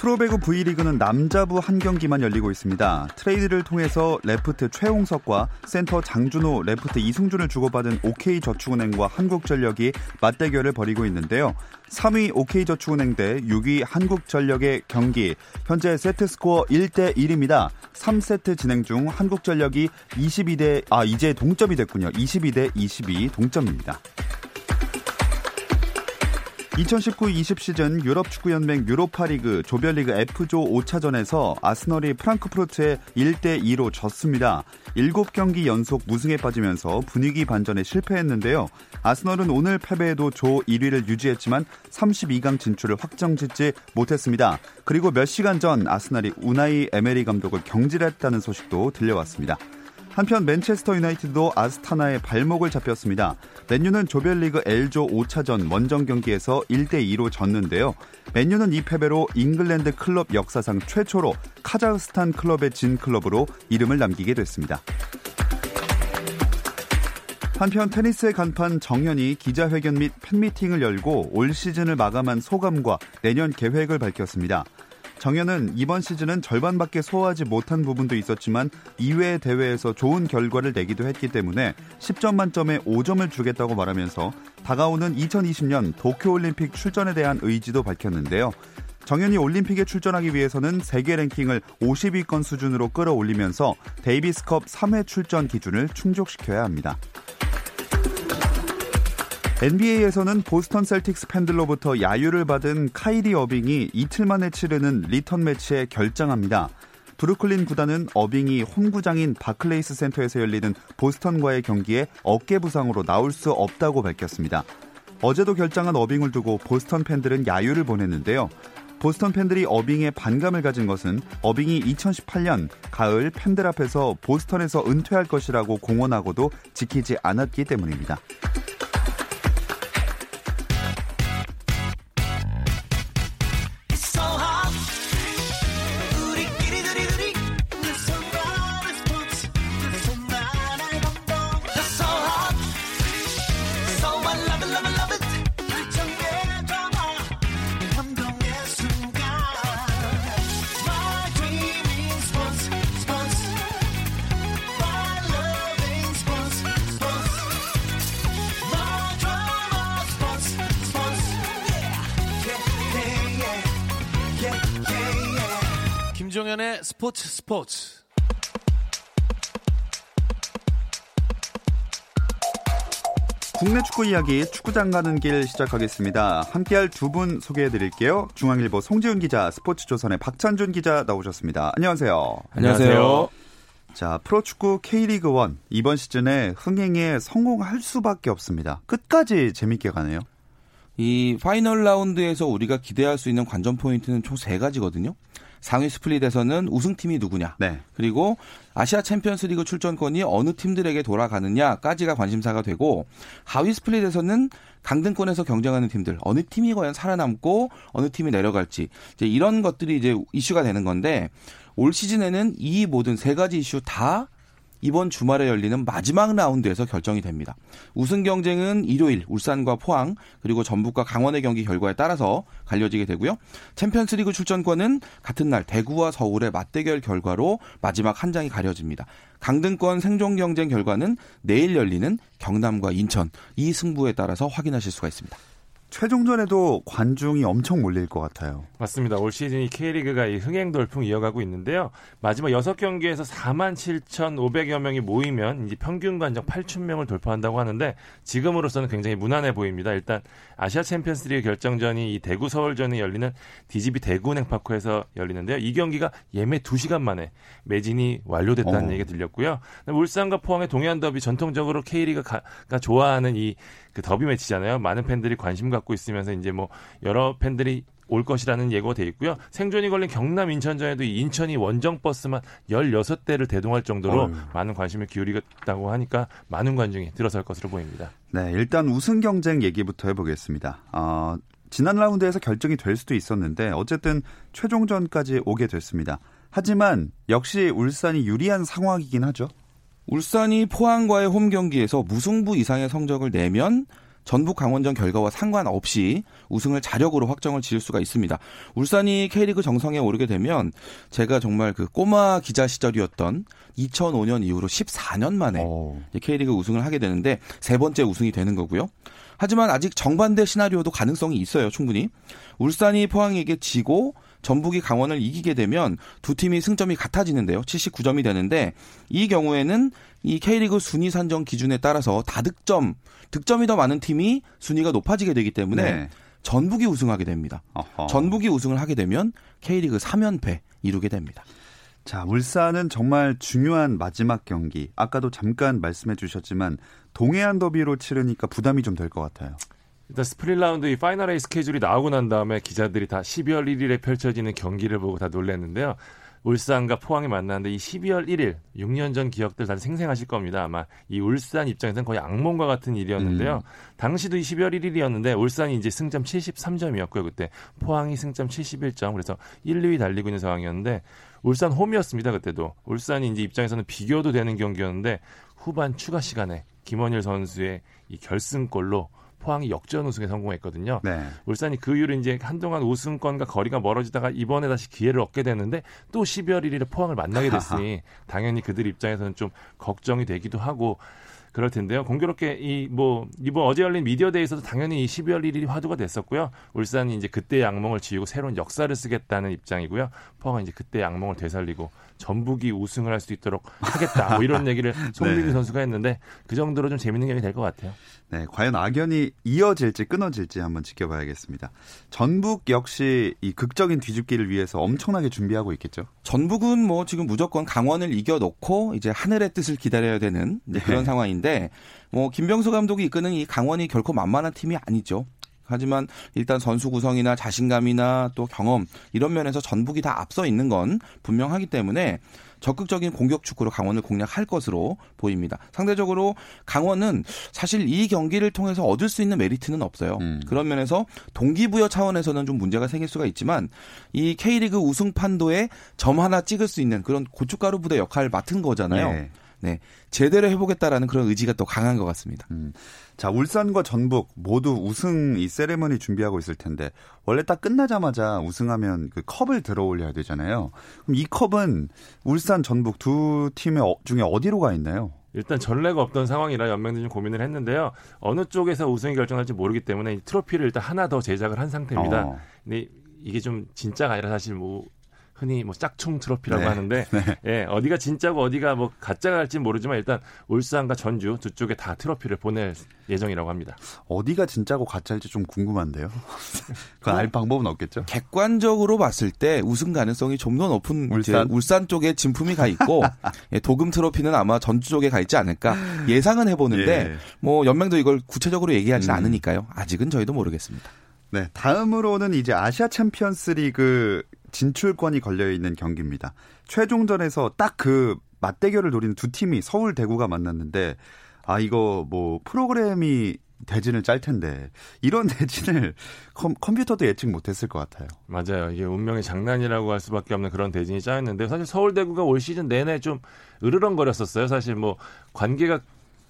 프로배구 V리그는 남자부 한 경기만 열리고 있습니다. 트레이드를 통해서 레프트 최홍석과 센터 장준호, 레프트 이승준을 주고받은 OK저축은행과 한국전력이 맞대결을 벌이고 있는데요. 3위 OK저축은행 대 6위 한국전력의 경기, 현재 세트스코어 1대1입니다. 3세트 진행 중 한국전력이 22대 동점이 됐군요. 22대22 동점입니다. 2019-20 시즌 유럽축구연맹 유로파리그 조별리그 F조 5차전에서 아스널이 프랑크푸르트에 1대2로 졌습니다. 7경기 연속 무승에 빠지면서 분위기 반전에 실패했는데요. 아스널은 오늘 패배에도 조 1위를 유지했지만 32강 진출을 확정짓지 못했습니다. 그리고 몇 시간 전 아스널이 우나이 에메리 감독을 경질했다는 소식도 들려왔습니다. 한편 맨체스터 유나이티드도 아스타나의 발목을 잡혔습니다. 맨유는 조별리그 L조 5차전 원정 경기에서 1대2로 졌는데요. 맨유는 이 패배로 잉글랜드 클럽 역사상 최초로 카자흐스탄 클럽에 진 클럽으로 이름을 남기게 됐습니다. 한편 테니스의 간판 정현이 기자회견 및 팬미팅을 열고 올 시즌을 마감한 소감과 내년 계획을 밝혔습니다. 정현은 이번 시즌은 절반밖에 소화하지 못한 부분도 있었지만 2회 대회에서 좋은 결과를 내기도 했기 때문에 10점 만점에 5점을 주겠다고 말하면서 다가오는 2020년 도쿄올림픽 출전에 대한 의지도 밝혔는데요. 정현이 올림픽에 출전하기 위해서는 세계 랭킹을 50위권 수준으로 끌어올리면서 데이비스컵 3회 출전 기준을 충족시켜야 합니다. NBA에서는 보스턴 셀틱스 팬들로부터 야유를 받은 카이리 어빙이 이틀 만에 치르는 리턴 매치에 결장합니다. 브루클린 구단은 어빙이 홈구장인 바클레이스 센터에서 열리는 보스턴과의 경기에 어깨 부상으로 나올 수 없다고 밝혔습니다. 어제도 결장한 어빙을 두고 보스턴 팬들은 야유를 보냈는데요. 보스턴 팬들이 어빙에 반감을 가진 것은 어빙이 2018년 가을 팬들 앞에서 보스턴에서 은퇴할 것이라고 공언하고도 지키지 않았기 때문입니다. 김종현의 스포츠. 국내 축구 이야기, 축구장 가는 길 시작하겠습니다. 함께할 두 분 소개해드릴게요. 중앙일보 송지훈 기자, 스포츠조선의 박찬준 기자 나오셨습니다. 안녕하세요. 안녕하세요. 자, 프로축구 K리그1 이번 시즌에 흥행에 성공할 수밖에 없습니다. 끝까지 재밌게 가네요. 이 파이널 라운드에서 우리가 기대할 수 있는 관전 포인트는 총 3가지거든요. 상위 스플릿에서는 우승팀이 누구냐, 네. 그리고 아시아 챔피언스리그 출전권이 어느 팀들에게 돌아가느냐까지가 관심사가 되고, 하위 스플릿에서는 강등권에서 경쟁하는 팀들, 어느 팀이 과연 살아남고 어느 팀이 내려갈지, 이제 이런 것들이 이제 이슈가 되는 건데, 올 시즌에는 이 모든 3가지 이슈 다 이번 주말에 열리는 마지막 라운드에서 결정이 됩니다. 우승 경쟁은 일요일 울산과 포항, 그리고 전북과 강원의 경기 결과에 따라서 갈려지게 되고요. 챔피언스리그 출전권은 같은 날 대구와 서울의 맞대결 결과로 마지막 한 장이 가려집니다. 강등권 생존 경쟁 결과는 내일 열리는 경남과 인천, 이 승부에 따라서 확인하실 수가 있습니다. 최종전에도 관중이 엄청 몰릴 것 같아요. 맞습니다. 올 시즌 K리그가 이 흥행 돌풍 이어가고 있는데요. 마지막 6경기에서 47,500여 명이 모이면 이제 평균 관중 8,000명을 돌파한다고 하는데, 지금으로서는 굉장히 무난해 보입니다. 일단 아시아 챔피언스리그 결정전이 이 대구 서울전이 열리는 DGB 대구은행 파크에서 열리는데요. 이 경기가 예매 2시간 만에 매진이 완료됐다는 얘기가 들렸고요. 울산과 포항의 동해안 더비, 전통적으로 K리그가 좋아하는 이 그 더비 매치잖아요. 많은 팬들이 관심 갖고 있으면서 이제 뭐 여러 팬들이 올 것이라는 예고가 돼 있고요. 생존이 걸린 경남 인천전에도 인천이 원정 버스만 16대를 대동할 정도로 많은 관심을 기울이겠다고 하니까 많은 관중이 들어설 것으로 보입니다. 네, 일단 우승 경쟁 얘기부터 해보겠습니다. 지난 라운드에서 결정이 될 수도 있었는데 어쨌든 최종전까지 오게 됐습니다. 하지만 역시 울산이 유리한 상황이긴 하죠. 울산이 포항과의 홈 경기에서 무승부 이상의 성적을 내면 전북 강원전 결과와 상관없이 우승을 자력으로 확정을 지을 수가 있습니다. 울산이 K리그 정상에 오르게 되면 제가 정말 그 꼬마 기자 시절이었던 2005년 이후로 14년 만에 K리그 우승을 하게 되는데 세 번째 우승이 되는 거고요. 하지만 아직 정반대 시나리오도 가능성이 있어요. 충분히. 울산이 포항에게 지고 전북이 강원을 이기게 되면 두 팀이 승점이 같아지는데요. 79점이 되는데 이 경우에는 이 K리그 순위 산정 기준에 따라서 다득점, 득점이 더 많은 팀이 순위가 높아지게 되기 때문에 전북이 우승하게 됩니다. 어허. 전북이 우승을 하게 되면 K리그 3연패 이루게 됩니다. 자, 울산은 정말 중요한 마지막 경기. 아까도 잠깐 말씀해 주셨지만 동해안 더비로 치르니까 부담이 좀 될 것 같아요. 일단 스프링 라운드 이 파이널 A 스케줄이 나오고 난 다음에 기자들이 다 12월 1일에 펼쳐지는 경기를 보고 다 놀랐는데요. 울산과 포항이 만났는데 이 12월 1일 6년 전 기억들 다들 생생하실 겁니다. 아마 이 울산 입장에서는 거의 악몽과 같은 일이었는데요. 당시도 이 12월 1일이었는데 울산이 이제 승점 73점이었고요. 그때 포항이 승점 71점. 그래서 1, 2위 달리고 있는 상황이었는데 울산 홈이었습니다. 그때도. 울산이 이제 입장에서는 비교도 되는 경기였는데 후반 추가 시간에 김원일 선수의 이 결승골로 포항이 역전 우승에 성공했거든요. 네. 울산이 그 이후로 이제 한동안 우승권과 거리가 멀어지다가 이번에 다시 기회를 얻게 됐는데 또 12월 1일에 포항을 만나게 됐으니 당연히 그들 입장에서는 좀 걱정이 되기도 하고 그럴 텐데요. 공교롭게 이번 어제 열린 미디어데이에서도 당연히 이 12월 1일이 화두가 됐었고요. 울산이 이제 그때의 악몽을 지우고 새로운 역사를 쓰겠다는 입장이고요. 포항은 이제 그때의 악몽을 되살리고 전북이 우승을 할 수 있도록 하겠다. 뭐 이런 얘기를 송민규 네. 선수가 했는데 그 정도로 좀 재밌는 경기 될 것 같아요. 네, 과연 악연이 이어질지 끊어질지 한번 지켜봐야겠습니다. 전북 역시 이 극적인 뒤집기를 위해서 엄청나게 준비하고 있겠죠. 전북은 뭐 지금 무조건 강원을 이겨놓고 이제 하늘의 뜻을 기다려야 되는 그런 상황인데 뭐 김병수 감독이 이끄는 이 강원이 결코 만만한 팀이 아니죠. 하지만 일단 선수 구성이나 자신감이나 또 경험 이런 면에서 전북이 다 앞서 있는 건 분명하기 때문에 적극적인 공격 축구로 강원을 공략할 것으로 보입니다. 상대적으로 강원은 사실 이 경기를 통해서 얻을 수 있는 메리트는 없어요. 그런 면에서 동기부여 차원에서는 좀 문제가 생길 수가 있지만 이 K리그 우승 판도에 점 하나 찍을 수 있는 그런 고춧가루 부대 역할을 맡은 거잖아요. 네. 네, 제대로 해보겠다라는 그런 의지가 또 강한 것 같습니다. 자, 울산과 전북 모두 우승 이 세레머니 준비하고 있을 텐데 원래 딱 끝나자마자 우승하면 그 컵을 들어올려야 되잖아요. 그럼 이 컵은 울산, 전북 두 팀 중에 어디로 가 있나요? 일단 전례가 없던 상황이라 연맹들이 좀 고민을 했는데요. 어느 쪽에서 우승이 결정할지 모르기 때문에 이 트로피를 일단 하나 더 제작을 한 상태입니다. 근데 이게 좀 진짜가 아니라 사실 뭐 흔히 뭐 짝퉁 트로피라고 하는데 예, 어디가 진짜고 어디가 뭐 가짜가 할지는 모르지만 일단 울산과 전주 두 쪽에 다 트로피를 보낼 예정이라고 합니다. 어디가 진짜고 가짜일지 좀 궁금한데요. 그건 알 방법은 없겠죠. 객관적으로 봤을 때 우승 가능성이 좀 더 높은 울산 쪽에 진품이 가 있고 예, 도금 트로피는 아마 전주 쪽에 가 있지 않을까 예상은 해보는데 뭐 연맹도 이걸 구체적으로 얘기하지는 않으니까요. 아직은 저희도 모르겠습니다. 네, 다음으로는 이제 아시아 챔피언스 리그 진출권이 걸려있는 경기입니다. 최종전에서 딱 그 맞대결을 노리는 두 팀이 서울, 대구가 만났는데 이거 뭐 프로그램이 대진을 짤 텐데 이런 대진을 컴퓨터도 예측 못했을 것 같아요. 맞아요. 이게 운명의 장난이라고 할 수밖에 없는 그런 대진이 짜였는데 사실 서울, 대구가 올 시즌 내내 좀 으르렁거렸었어요. 사실 뭐 관계가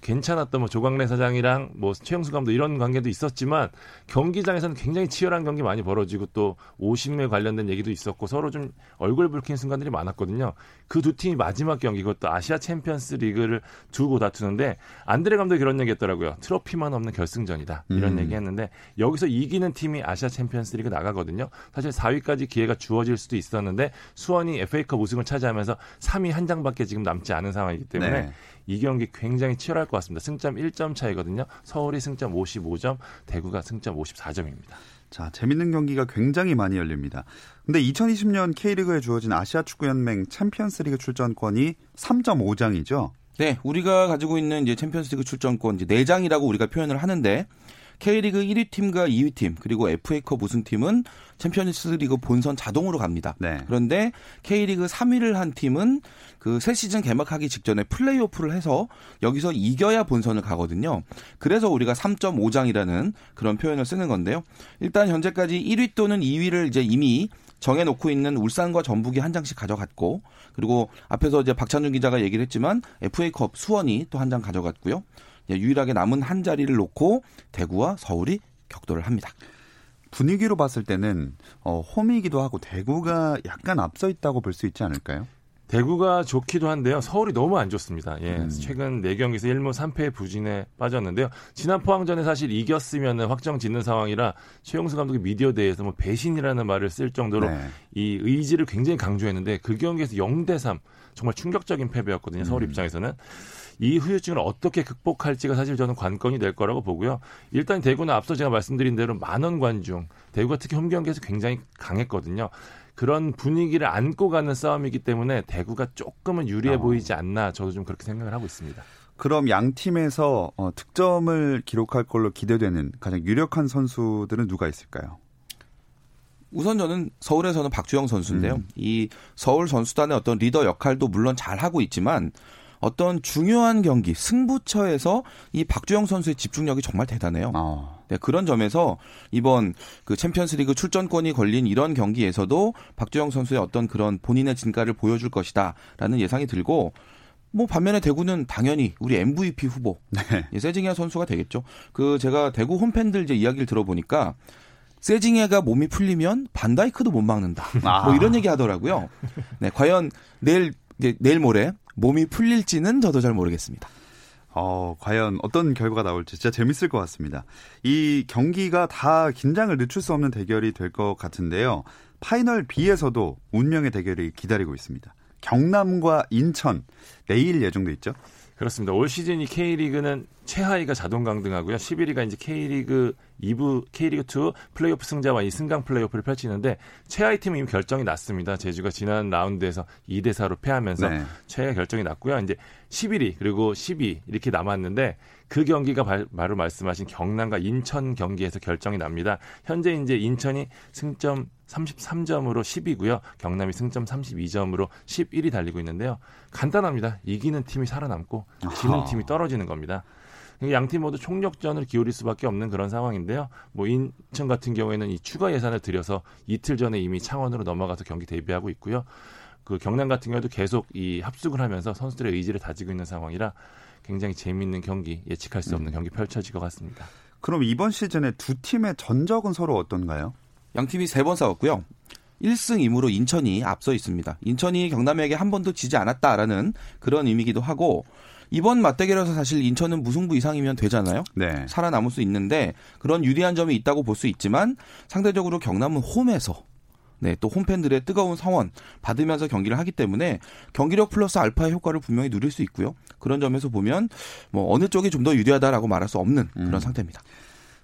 괜찮았던 뭐 조광래 사장이랑 뭐 최영수 감독 이런 관계도 있었지만 경기장에서는 굉장히 치열한 경기 많이 벌어지고 또 오심에 관련된 얘기도 있었고 서로 좀 얼굴 붉힌 순간들이 많았거든요. 그 두 팀이 마지막 경기 그것도 아시아 챔피언스 리그를 두고 다투는데 안드레 감독이 그런 얘기했더라고요. 트로피만 없는 결승전이다. 이런 얘기했는데 여기서 이기는 팀이 아시아 챔피언스 리그 나가거든요. 사실 4위까지 기회가 주어질 수도 있었는데 수원이 FA컵 우승을 차지하면서 3위 한 장밖에 지금 남지 않은 상황이기 때문에 이 경기 굉장히 치열할 것 같습니다. 승점 1점 차이거든요. 서울이 승점 55점, 대구가 승점 54점입니다. 자, 재밌는 경기가 굉장히 많이 열립니다. 근데 2020년 K리그에 주어진 아시아축구연맹 챔피언스리그 출전권이 3.5장이죠. 네, 우리가 가지고 있는 이제 챔피언스리그 출전권 이제 4장이라고 우리가 표현을 하는데 K리그 1위 팀과 2위 팀 그리고 FA컵 우승팀은 챔피언스리그 본선 자동으로 갑니다. 네. 그런데 K리그 3위를 한 팀은 그 새 시즌 개막하기 직전에 플레이오프를 해서 여기서 이겨야 본선을 가거든요. 그래서 우리가 3.5장이라는 그런 표현을 쓰는 건데요. 일단 현재까지 1위 또는 2위를 이제 이미 정해놓고 있는 울산과 전북이 한 장씩 가져갔고, 그리고 앞에서 이제 박찬준 기자가 얘기를 했지만 FA컵 수원이 또 한 장 가져갔고요. 유일하게 남은 한 자리를 놓고 대구와 서울이 격돌을 합니다. 분위기로 봤을 때는 홈이기도 하고 대구가 약간 앞서 있다고 볼 수 있지 않을까요? 대구가 좋기도 한데요. 서울이 너무 안 좋습니다. 예, 최근 4경기에서 1무 3패의 부진에 빠졌는데요. 지난 포항전에 사실 이겼으면 확정 짓는 상황이라 최영수 감독이 미디어데이에서 뭐 배신이라는 말을 쓸 정도로 네. 이 의지를 굉장히 강조했는데 그 경기에서 0대3 정말 충격적인 패배였거든요. 서울 입장에서는. 이 후유증을 어떻게 극복할지가 사실 저는 관건이 될 거라고 보고요. 일단 대구는 앞서 제가 말씀드린 대로 만원 관중, 대구가 특히 홈 경기에서 굉장히 강했거든요. 그런 분위기를 안고 가는 싸움이기 때문에 대구가 조금은 유리해 보이지 않나 저도 좀 그렇게 생각을 하고 있습니다. 그럼 양 팀에서 득점을 기록할 걸로 기대되는 가장 유력한 선수들은 누가 있을까요? 우선 저는 서울에서는 박주영 선수인데요. 이 서울 선수단의 어떤 리더 역할도 물론 잘하고 있지만 어떤 중요한 경기, 승부처에서 이 박주영 선수의 집중력이 정말 대단해요. 네, 그런 점에서 이번 그 챔피언스리그 출전권이 걸린 이런 경기에서도 박주영 선수의 어떤 그런 본인의 진가를 보여줄 것이다라는 예상이 들고, 뭐 반면에 대구는 당연히 우리 MVP 후보 네. 세징야 선수가 되겠죠. 그 제가 대구 홈팬들 이제 이야기를 들어보니까. 세징해가 몸이 풀리면 반다이크도 못 막는다. 뭐 이런 얘기 하더라고요. 네, 과연 내일 모레 몸이 풀릴지는 저도 잘 모르겠습니다. 과연 어떤 결과가 나올지 진짜 재밌을 것 같습니다. 이 경기가 다 긴장을 늦출 수 없는 대결이 될 것 같은데요. 파이널 B에서도 운명의 대결이 기다리고 있습니다. 경남과 인천 내일 예정돼 있죠? 그렇습니다. 올 시즌 이 K리그는 최하위가 자동 강등하고요. 11위가 이제 K리그 2부, K리그2 플레이오프 승자와 이 승강 플레이오프를 펼치는데 최하위 팀은 이미 결정이 났습니다. 제주가 지난 라운드에서 2대4로 패하면서 네. 최하위 결정이 났고요. 이제 11위 그리고 12위 이렇게 남았는데 그 경기가 바로 말씀하신 경남과 인천 경기에서 결정이 납니다. 현재 이제 인천이 승점 33점으로 10위고요. 경남이 승점 32점으로 11위 달리고 있는데요. 간단합니다. 이기는 팀이 살아남고 지는 팀이 떨어지는 겁니다. 양 팀 모두 총력전을 기울일 수밖에 없는 그런 상황인데요. 뭐 인천 같은 경우에는 이 추가 예산을 들여서 이틀 전에 이미 창원으로 넘어가서 경기 대비하고 있고요. 그 경남 같은 경우도 계속 이 합숙을 하면서 선수들의 의지를 다지고 있는 상황이라 굉장히 재미있는 경기, 예측할 수 없는 경기 펼쳐질 것 같습니다. 그럼 이번 시즌에 두 팀의 전적은 서로 어떤가요? 양 팀이 3번 싸웠고요. 1승 2무로 인천이 앞서 있습니다. 인천이 경남에게 한 번도 지지 않았다라는 그런 의미이기도 하고 이번 맞대결에서 사실 인천은 무승부 이상이면 되잖아요. 네. 살아남을 수 있는데 그런 유리한 점이 있다고 볼 수 있지만 상대적으로 경남은 홈에서 네, 또 홈팬들의 뜨거운 성원 받으면서 경기를 하기 때문에 경기력 플러스 알파의 효과를 분명히 누릴 수 있고요. 그런 점에서 보면 뭐 어느 쪽이 좀 더 유리하다라고 말할 수 없는 그런 상태입니다.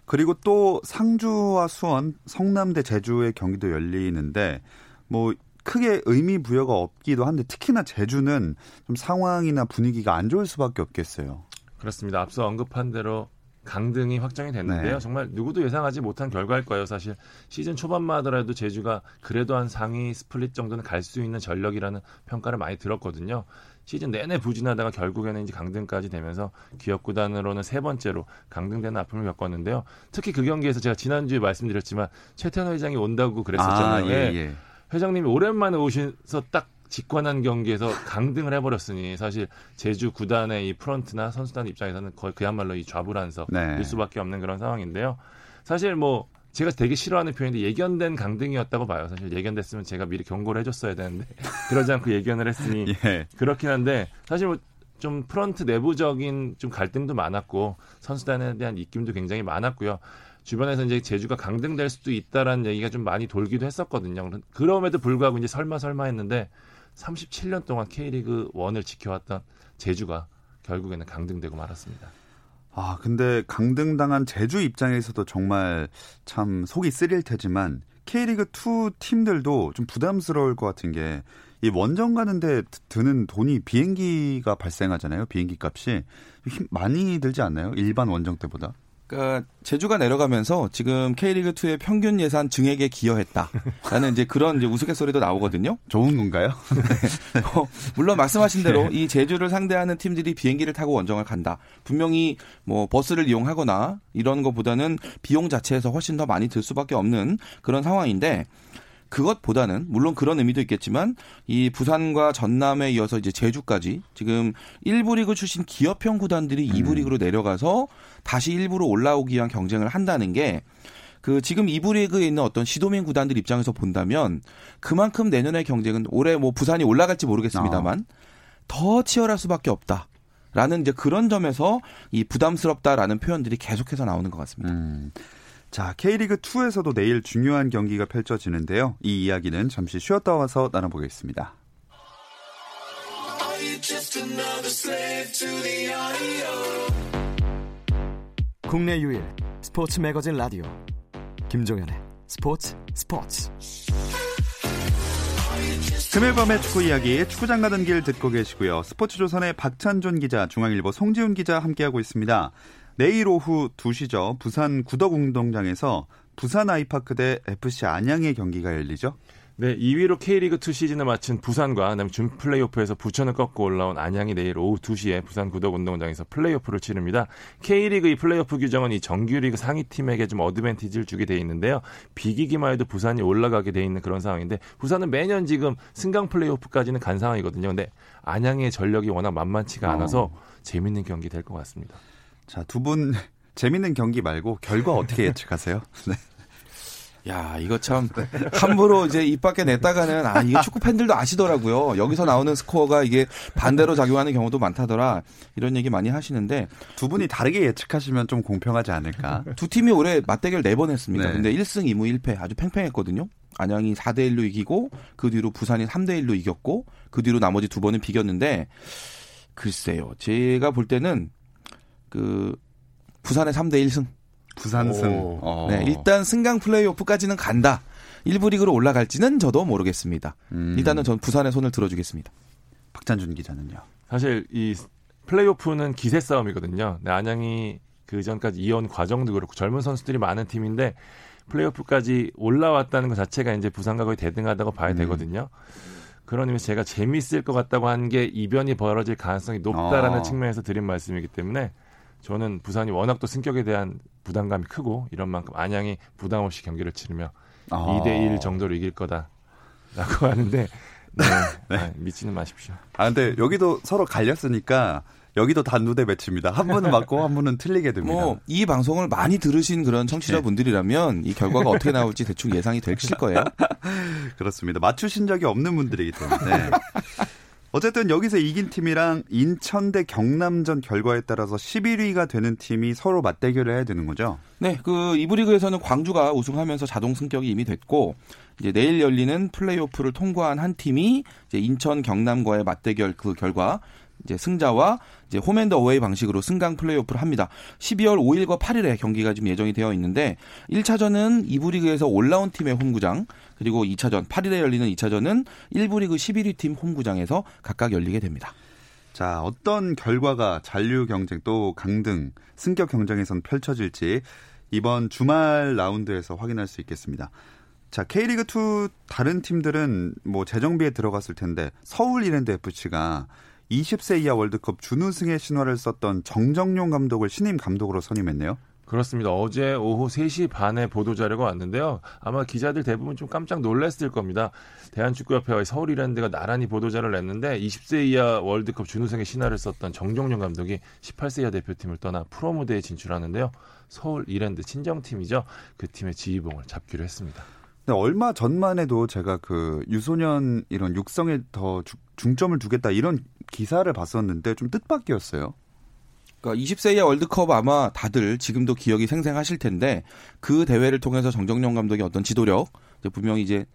그리고 또 상주와 수원, 성남대 제주의 경기도 열리는데 뭐 크게 의미 부여가 없기도 한데 특히나 제주는 좀 상황이나 분위기가 안 좋을 수밖에 없겠어요. 그렇습니다. 앞서 언급한 대로 강등이 확정이 됐는데요. 네. 정말 누구도 예상하지 못한 결과일 거예요. 사실 시즌 초반만 하더라도 제주가 그래도 한 상위 스플릿 정도는 갈 수 있는 전력이라는 평가를 많이 들었거든요. 시즌 내내 부진하다가 결국에는 이제 강등까지 되면서 기업 구단으로는 3번째로 강등되는 아픔을 겪었는데요. 특히 그 경기에서 제가 지난주에 말씀드렸지만 최태원 회장이 온다고 그랬었잖아요. 예. 회장님이 오랜만에 오셔서 딱 직관한 경기에서 강등을 해버렸으니 사실 제주 구단의 이 프런트나 선수단 입장에서는 거의 그야말로 이 좌불안석일 네. 수밖에 없는 그런 상황인데요. 사실 뭐 제가 되게 싫어하는 표현인데 예견된 강등이었다고 봐요. 사실 예견됐으면 제가 미리 경고를 해줬어야 되는데 그러지 않고 예견을 했으니 예. 그렇긴 한데 사실 뭐 좀 프런트 내부적인 좀 갈등도 많았고 선수단에 대한 입김도 굉장히 많았고요. 주변에서 이제 제주가 강등될 수도 있다라는 얘기가 좀 많이 돌기도 했었거든요. 그럼에도 불구하고 이제 설마 했는데 37년 동안 K리그 1을 지켜왔던 제주가 결국에는 강등되고 말았습니다. 근데 강등당한 제주 입장에서도 정말 참 속이 쓰릴 테지만 K리그 2 팀들도 좀 부담스러울 것 같은 게 이 원정 가는데 드는 돈이 비행기가 발생하잖아요. 비행기 값이 많이 들지 않나요? 일반 원정 때보다. 그러니까 제주가 내려가면서 지금 K리그2의 평균 예산 증액에 기여했다라는 이제 그런 이제 우스갯소리도 나오거든요. 좋은 건가요? 네. 물론 말씀하신 대로 이 제주를 상대하는 팀들이 비행기를 타고 원정을 간다. 분명히 뭐 버스를 이용하거나 이런 것보다는 비용 자체에서 훨씬 더 많이 들 수밖에 없는 그런 상황인데, 그것보다는 물론 그런 의미도 있겠지만 이 부산과 전남에 이어서 이제 제주까지 지금 1부 리그 출신 기업형 구단들이 2부 리그로 내려가서 다시 1부로 올라오기 위한 경쟁을 한다는 게, 그 지금 2부 리그에 있는 어떤 시도민 구단들 입장에서 본다면 그만큼 내년의 경쟁은 올해 뭐 부산이 올라갈지 모르겠습니다만 더 치열할 수밖에 없다. 라는 이제 그런 점에서 이 부담스럽다라는 표현들이 계속해서 나오는 것 같습니다. 자, K리그2에서도 내일 중요한 경기가 펼쳐지는데요. 이 이야기는 잠시 쉬었다 와서 나눠보겠습니다. 국내 유일 스포츠 매거진 라디오 김종현의 스포츠. 금요일 밤의 축구 이야기, 축구장 가던 길 듣고 계시고요. 스포츠조선의 박찬준 기자, 중앙일보 송지훈 기자 함께하고 있습니다. 내일 오후 2시죠. 부산 구덕 운동장에서 부산 아이파크 대 FC 안양의 경기가 열리죠. 네, 2위로 K리그2 시즌을 마친 부산과 준 플레이오프에서 부천을 꺾고 올라온 안양이 내일 오후 2시에 부산 구덕 운동장에서 플레이오프를 치릅니다. K리그2 플레이오프 규정은 이 정규리그 상위팀에게 좀 어드밴티지를 주게 돼 있는데요. 비기기만 해도 부산이 올라가게 돼 있는 그런 상황인데, 부산은 매년 지금 승강 플레이오프까지는 간 상황이거든요. 근데 안양의 전력이 워낙 만만치가 않아서 재밌는 경기 될 것 같습니다. 자, 두 분 재밌는 경기 말고 결과 어떻게 예측하세요? 네. 야, 이거 참 함부로 이제 입 밖에 냈다가는 이게 축구 팬들도 아시더라고요. 여기서 나오는 스코어가 이게 반대로 작용하는 경우도 많다더라. 이런 얘기 많이 하시는데, 두 분이 다르게 예측하시면 좀 공평하지 않을까? 두 팀이 올해 맞대결 4번 했습니다. 네. 근데 1승 2무 1패 아주 팽팽했거든요. 안양이 4대1로 이기고 그 뒤로 부산이 3대1로 이겼고 그 뒤로 나머지 두 번은 비겼는데, 글쎄요. 제가 볼 때는 부산의 3대 1승. 부산승. 네, 일단 승강 플레이오프까지는 간다. 1부 리그로 올라갈지는 저도 모르겠습니다. 일단은 전 부산의 손을 들어주겠습니다. 박찬준 기자는요? 사실 이 플레이오프는 기세 싸움이거든요. 네, 안양이 그 전까지 이어온 과정도 그렇고 젊은 선수들이 많은 팀인데 플레이오프까지 올라왔다는 것 자체가 이제 부산과 거의 대등하다고 봐야 되거든요. 그런 의미에서 제가 재미있을 것 같다고 한 게 이변이 벌어질 가능성이 높다라는 측면에서 드린 말씀이기 때문에, 저는 부산이 워낙 또 승격에 대한 부담감이 크고 이런 만큼 안양이 부담 없이 경기를 치르며 2대1 정도로 이길 거다라고 하는데, 네, 네. 믿지는 마십시오. 근데 여기도 서로 갈렸으니까 여기도 단두대 매치입니다. 한 분은 맞고 한 분은 틀리게 됩니다. 이 방송을 많이 들으신 그런 청취자분들이라면 이 결과가 어떻게 나올지 대충 예상이 되실 거예요. 그렇습니다. 맞추신 적이 없는 분들이기 때문에. 어쨌든 여기서 이긴 팀이랑 인천 대 경남전 결과에 따라서 11위가 되는 팀이 서로 맞대결을 해야 되는 거죠? 네, 2부 리그에서는 광주가 우승하면서 자동 승격이 이미 됐고, 이제 내일 열리는 플레이오프를 통과한 한 팀이 이제 인천 경남과의 맞대결 그 결과, 이제 승자와 이제 홈앤더어웨이 방식으로 승강 플레이오프를 합니다. 12월 5일과 8일에 경기가 지금 예정이 되어 있는데, 1차전은 2부 리그에서 올라온 팀의 홈구장, 그리고 2차전 8일에 열리는 2차전은 1부 리그 11위 팀 홈구장에서 각각 열리게 됩니다. 자, 어떤 결과가 잔류 경쟁 또 강등 승격 경쟁에선 펼쳐질지 이번 주말 라운드에서 확인할 수 있겠습니다. 자, K리그2 다른 팀들은 뭐 재정비에 들어갔을 텐데, 서울 이랜드 FC가 20세 이하 월드컵 준우승의 신화를 썼던 정정용 감독을 신임 감독으로 선임했네요. 그렇습니다. 어제 오후 3시 반에 보도자료가 왔는데요. 아마 기자들 대부분 좀 깜짝 놀랐을 겁니다. 대한축구협회와 서울 이랜드가 나란히 보도자료를 냈는데, 20세 이하 월드컵 준우승의 신화를 썼던 정정용 감독이 18세 이하 대표팀을 떠나 프로 무대에 진출하는데요. 서울 이랜드 친정팀이죠. 그 팀의 지휘봉을 잡기로 했습니다. 얼마 전만 해도 제가 유소년 이런 육성에 더 중점을 두겠다 이런 기사를 봤었는데 좀 뜻밖이었어요. 그러니까 20세 이하 월드컵 아마 다들 지금도 기억이 생생하실 텐데, 그 대회를 통해서 정정용 감독의 어떤 지도력, 분명히 이제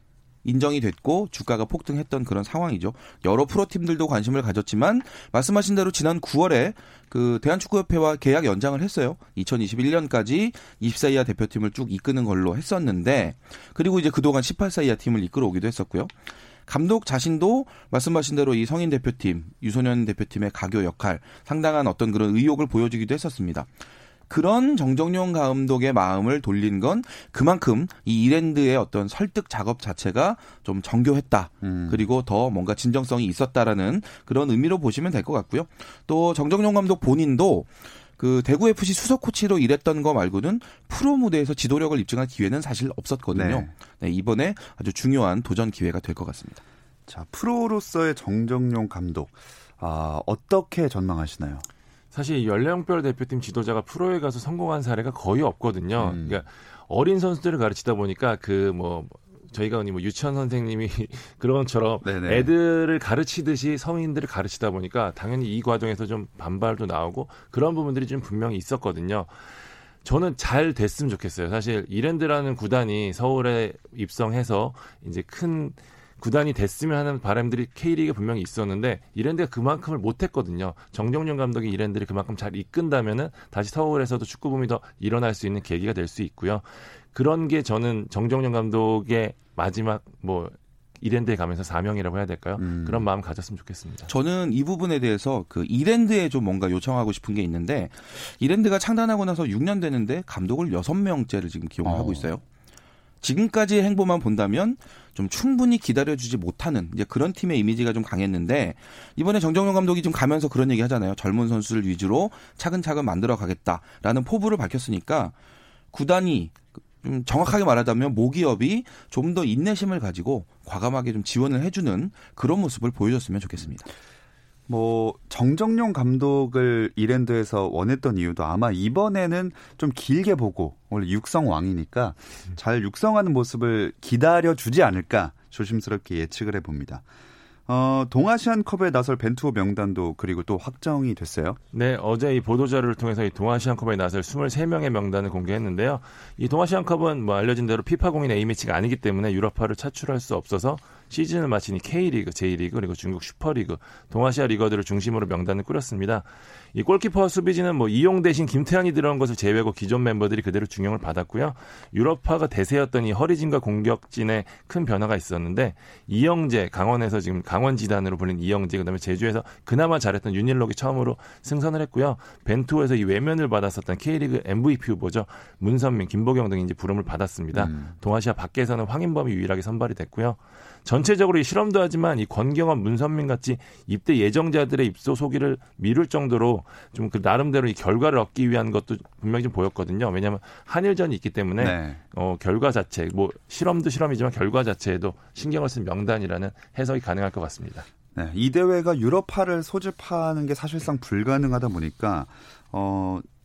인정이 됐고 주가가 폭등했던 그런 상황이죠. 여러 프로팀들도 관심을 가졌지만, 말씀하신 대로 지난 9월에 대한축구협회와 계약 연장을 했어요. 2021년까지 20세 이하 대표팀을 쭉 이끄는 걸로 했었는데, 그리고 이제 그동안 18세 이하 팀을 이끌어 오기도 했었고요. 감독 자신도 말씀하신 대로 이 성인 대표팀, 유소년 대표팀의 가교 역할, 상당한 어떤 그런 의욕을 보여주기도 했었습니다. 그런 정정용 감독의 마음을 돌린 건 그만큼 이 이랜드의 어떤 설득 작업 자체가 좀 정교했다. 그리고 더 뭔가 진정성이 있었다라는 그런 의미로 보시면 될 것 같고요. 또 정정용 감독 본인도 그 대구 FC 수석 코치로 일했던 거 말고는 프로 무대에서 지도력을 입증할 기회는 사실 없었거든요. 네, 이번에 아주 중요한 도전 기회가 될 것 같습니다. 자, 프로로서의 정정용 감독 어떻게 전망하시나요? 사실 연령별 대표팀 지도자가 프로에 가서 성공한 사례가 거의 없거든요. 그러니까 어린 선수들을 가르치다 보니까 저희가 흔히 유치원 선생님이 그런 것처럼 네네. 애들을 가르치듯이 성인들을 가르치다 보니까 당연히 이 과정에서 좀 반발도 나오고 그런 부분들이 좀 분명히 있었거든요. 저는 잘 됐으면 좋겠어요. 사실 이랜드라는 구단이 서울에 입성해서 이제 큰 구단이 됐으면 하는 바람들이 K리그에 분명히 있었는데 이랜드가 그만큼을 못했거든요. 정정용 감독이 이랜드를 그만큼 잘 이끈다면은 다시 서울에서도 축구붐이 더 일어날 수 있는 계기가 될 수 있고요. 그런 게 저는 정정용 감독의 마지막 이랜드에 가면서 사명이라고 해야 될까요? 그런 마음 가졌으면 좋겠습니다. 저는 이 부분에 대해서 그 이랜드에 좀 뭔가 요청하고 싶은 게 있는데 이랜드가 창단하고 나서 6년 됐는데 감독을 6명째를 지금 기용하고 있어요. 지금까지의 행보만 본다면 좀 충분히 기다려주지 못하는 이제 그런 팀의 이미지가 좀 강했는데 이번에 정정용 감독이 좀 가면서 그런 얘기 하잖아요. 젊은 선수를 위주로 차근차근 만들어 가겠다라는 포부를 밝혔으니까 구단이 좀 정확하게 말하자면 모기업이 좀 더 인내심을 가지고 과감하게 좀 지원을 해주는 그런 모습을 보여줬으면 좋겠습니다. 정정용 감독을 이랜드에서 원했던 이유도 아마 이번에는 좀 길게 보고 원래 육성왕이니까 잘 육성하는 모습을 기다려주지 않을까 조심스럽게 예측을 해봅니다. 동아시안컵에 나설 벤투 명단도 그리고 또 확정이 됐어요. 네, 어제 이 보도자료를 통해서 이 동아시안컵에 나설 23명의 명단을 공개했는데요. 이 동아시안컵은 알려진 대로 피파 공인 A매치가 아니기 때문에 유럽파를 차출할 수 없어서 시즌을 마친 이 K리그, J리그, 그리고 중국 슈퍼리그, 동아시아 리거들을 중심으로 명단을 꾸렸습니다. 이 골키퍼 수비진은 이용 대신 김태환이 들어온 것을 제외하고 기존 멤버들이 그대로 중용을 받았고요. 유럽파가 대세였던 이 허리진과 공격진에 큰 변화가 있었는데 이영재, 강원에서 지금 강원지단으로 불린 이영재, 그다음에 제주에서 그나마 잘했던 윤일록이 처음으로 승선을 했고요. 벤투에서 이 외면을 받았었던 K리그 MVP 후보죠. 문선민, 김보경 등이 이제 부름을 받았습니다. 동아시아 밖에서는 황인범이 유일하게 선발이 됐고요. 전체적으로 이 실험도 하지만 이 권경원, 문선민 같이 입대 예정자들의 입소 소기를 미룰 정도로 좀 그 나름대로 이 결과를 얻기 위한 것도 분명히 좀 보였거든요. 왜냐하면 한일전이 있기 때문에 결과 자체, 실험도 실험이지만 결과 자체에도 신경을 쓴 명단이라는 해석이 가능할 것 같습니다. 네, 이 대회가 유럽파를 소집하는 게 사실상 불가능하다 보니까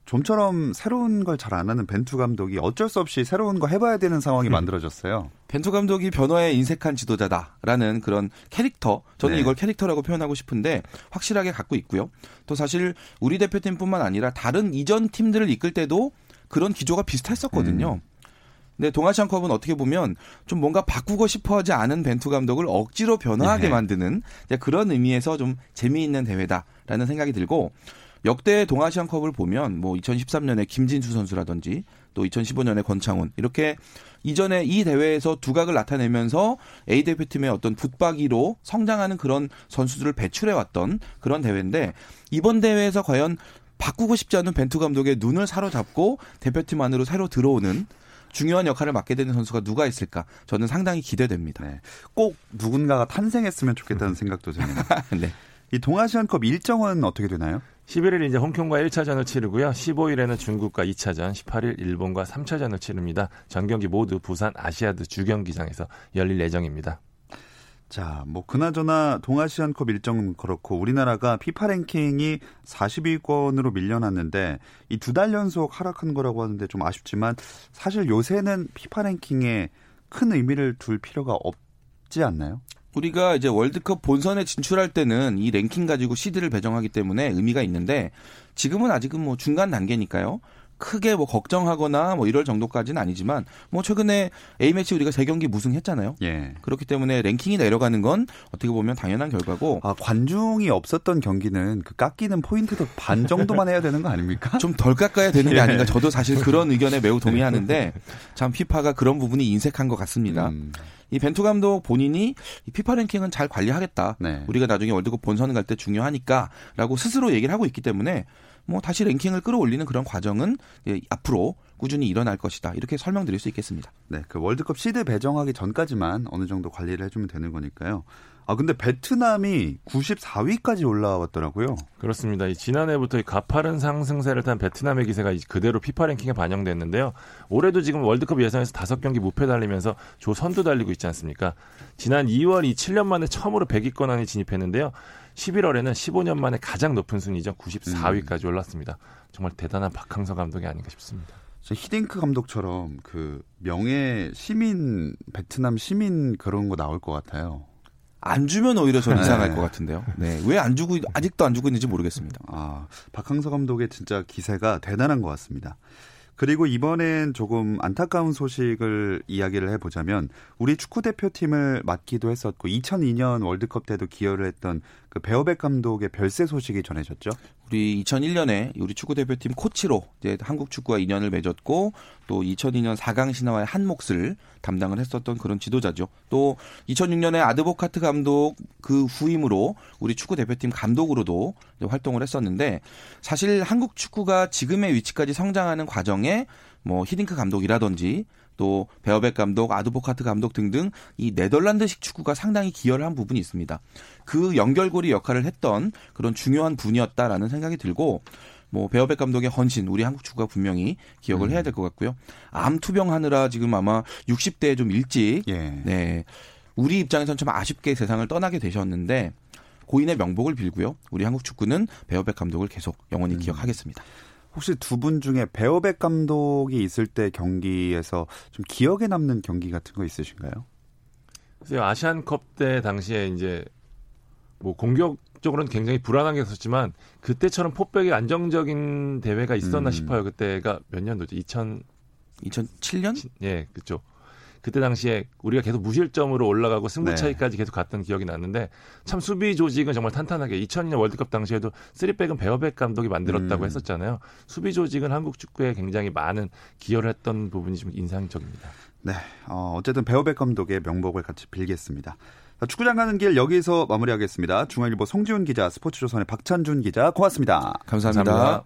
좀처럼 새로운 걸 잘 안 하는 벤투 감독이 어쩔 수 없이 새로운 거 해봐야 되는 상황이 만들어졌어요. 벤투 감독이 변화에 인색한 지도자다라는 그런 캐릭터, 저는 이걸 캐릭터라고 표현하고 싶은데 확실하게 갖고 있고요. 또 사실 우리 대표팀뿐만 아니라 다른 이전 팀들을 이끌 때도 그런 기조가 비슷했었거든요. 근데 동아시안컵은 어떻게 보면 좀 뭔가 바꾸고 싶어하지 않은 벤투 감독을 억지로 변화하게 만드는 그런 의미에서 좀 재미있는 대회다라는 생각이 들고 역대 동아시안컵을 보면 2013년에 김진수 선수라든지 또 2015년에 권창훈 이렇게 이전에 이 대회에서 두각을 나타내면서 A 대표팀의 어떤 붙박이로 성장하는 그런 선수들을 배출해왔던 그런 대회인데 이번 대회에서 과연 바꾸고 싶지 않은 벤투 감독의 눈을 사로잡고 대표팀 안으로 새로 들어오는 중요한 역할을 맡게 되는 선수가 누가 있을까? 저는 상당히 기대됩니다. 네. 꼭 누군가가 탄생했으면 좋겠다는 생각도 듭니다. 네. 이 동아시안컵 일정은 어떻게 되나요? 11일 이제 홍콩과 1차전을 치르고요. 15일에는 중국과 2차전, 18일 일본과 3차전을 치릅니다. 전 경기 모두 부산 아시아드 주경기장에서 열릴 예정입니다. 자, 그나저나 동아시안컵 일정은 그렇고 우리나라가 피파 랭킹이 40위권으로 밀려났는데 이 두 달 연속 하락한 거라고 하는데 좀 아쉽지만 사실 요새는 피파 랭킹에 큰 의미를 둘 필요가 없지 않나요? 우리가 이제 월드컵 본선에 진출할 때는 이 랭킹 가지고 시드를 배정하기 때문에 의미가 있는데 지금은 아직은 중간 단계니까요. 크게 걱정하거나 이럴 정도까지는 아니지만 최근에 A매치 우리가 3경기 무승했잖아요. 예. 그렇기 때문에 랭킹이 내려가는 건 어떻게 보면 당연한 결과고 관중이 없었던 경기는 깎이는 포인트도 반 정도만 해야 되는 거 아닙니까? 좀 덜 깎아야 되는 게 아닌가. 저도 사실 그런 의견에 매우 동의하는데 참 피파가 그런 부분이 인색한 것 같습니다. 이 벤투 감독 본인이 이 피파 랭킹은 잘 관리하겠다. 네. 우리가 나중에 월드컵 본선 갈 때 중요하니까라고 스스로 얘기를 하고 있기 때문에 뭐 다시 랭킹을 끌어올리는 그런 과정은 앞으로 꾸준히 일어날 것이다. 이렇게 설명드릴 수 있겠습니다. 네, 그 월드컵 시드 배정하기 전까지만 어느 정도 관리를 해주면 되는 거니까요. 아, 근데 베트남이 94위까지 올라왔더라고요. 그렇습니다. 지난해부터 가파른 상승세를 탄 베트남의 기세가 그대로 피파 랭킹에 반영됐는데요. 올해도 지금 월드컵 예선에서 5경기 무패 달리면서 조선두 달리고 있지 않습니까? 지난 2월 7년 만에 처음으로 100위권 안에 진입했는데요. 11월에는 15년 만에 가장 높은 순위죠. 94위까지 올랐습니다. 정말 대단한 박항서 감독이 아닌가 싶습니다. 히딩크 감독처럼 그 명예 시민, 베트남 시민 그런 거 나올 것 같아요. 안 주면 오히려 전 이상할 것 같은데요. 네, 왜 안 주고 아직도 안 주고 있는지 모르겠습니다. 아, 박항서 감독의 진짜 기세가 대단한 것 같습니다. 그리고 이번엔 조금 안타까운 소식을 이야기를 해보자면 우리 축구대표팀을 맡기도 했었고 2002년 월드컵 때도 기여를 했던 그 베어백 감독의 별세 소식이 전해졌죠. 우리 2001년에 우리 축구대표팀 코치로 이제 한국 축구와 인연을 맺었고 또 2002년 4강 신화와의 한 몫을 담당을 했었던 그런 지도자죠. 또 2006년에 아드보카트 감독 그 후임으로 우리 축구대표팀 감독으로도 활동을 했었는데 사실 한국 축구가 지금의 위치까지 성장하는 과정에 뭐 히딩크 감독이라든지 또 베어백 감독, 아드보카트 감독 등등 이 네덜란드식 축구가 상당히 기여를 한 부분이 있습니다. 그 연결고리 역할을 했던 그런 중요한 분이었다라는 생각이 들고 뭐 베어백 감독의 헌신 우리 한국 축구가 분명히 기억을 해야 될 것 같고요. 암 투병하느라 지금 아마 60대에 좀 일찍 예. 네, 우리 입장에서는 참 아쉽게 세상을 떠나게 되셨는데 고인의 명복을 빌고요. 우리 한국 축구는 베어백 감독을 계속 영원히 기억하겠습니다. 혹시 두 분 중에 베어백 감독이 있을 때 경기에서 좀 기억에 남는 경기 같은 거 있으신가요? 글쎄요, 아시안컵 때 당시에 이제 뭐 공격적으로는 굉장히 불안한 게 있었지만 그때처럼 포백이 안정적인 대회가 있었나 싶어요. 그때가 몇 년도죠? 2007년? 예, 그렇죠. 그때 당시에 우리가 계속 무실점으로 올라가고 승부 차이까지 계속 갔던 기억이 났는데 참 수비 조직은 정말 탄탄하게 2002년 월드컵 당시에도 3백은 베어백 감독이 만들었다고 했었잖아요. 수비 조직은 한국 축구에 굉장히 많은 기여를 했던 부분이 좀 인상적입니다. 네, 어쨌든 베어백 감독의 명복을 같이 빌겠습니다. 축구장 가는 길 여기서 마무리하겠습니다. 중앙일보 송지훈 기자, 스포츠조선의 박찬준 기자 고맙습니다. 감사합니다.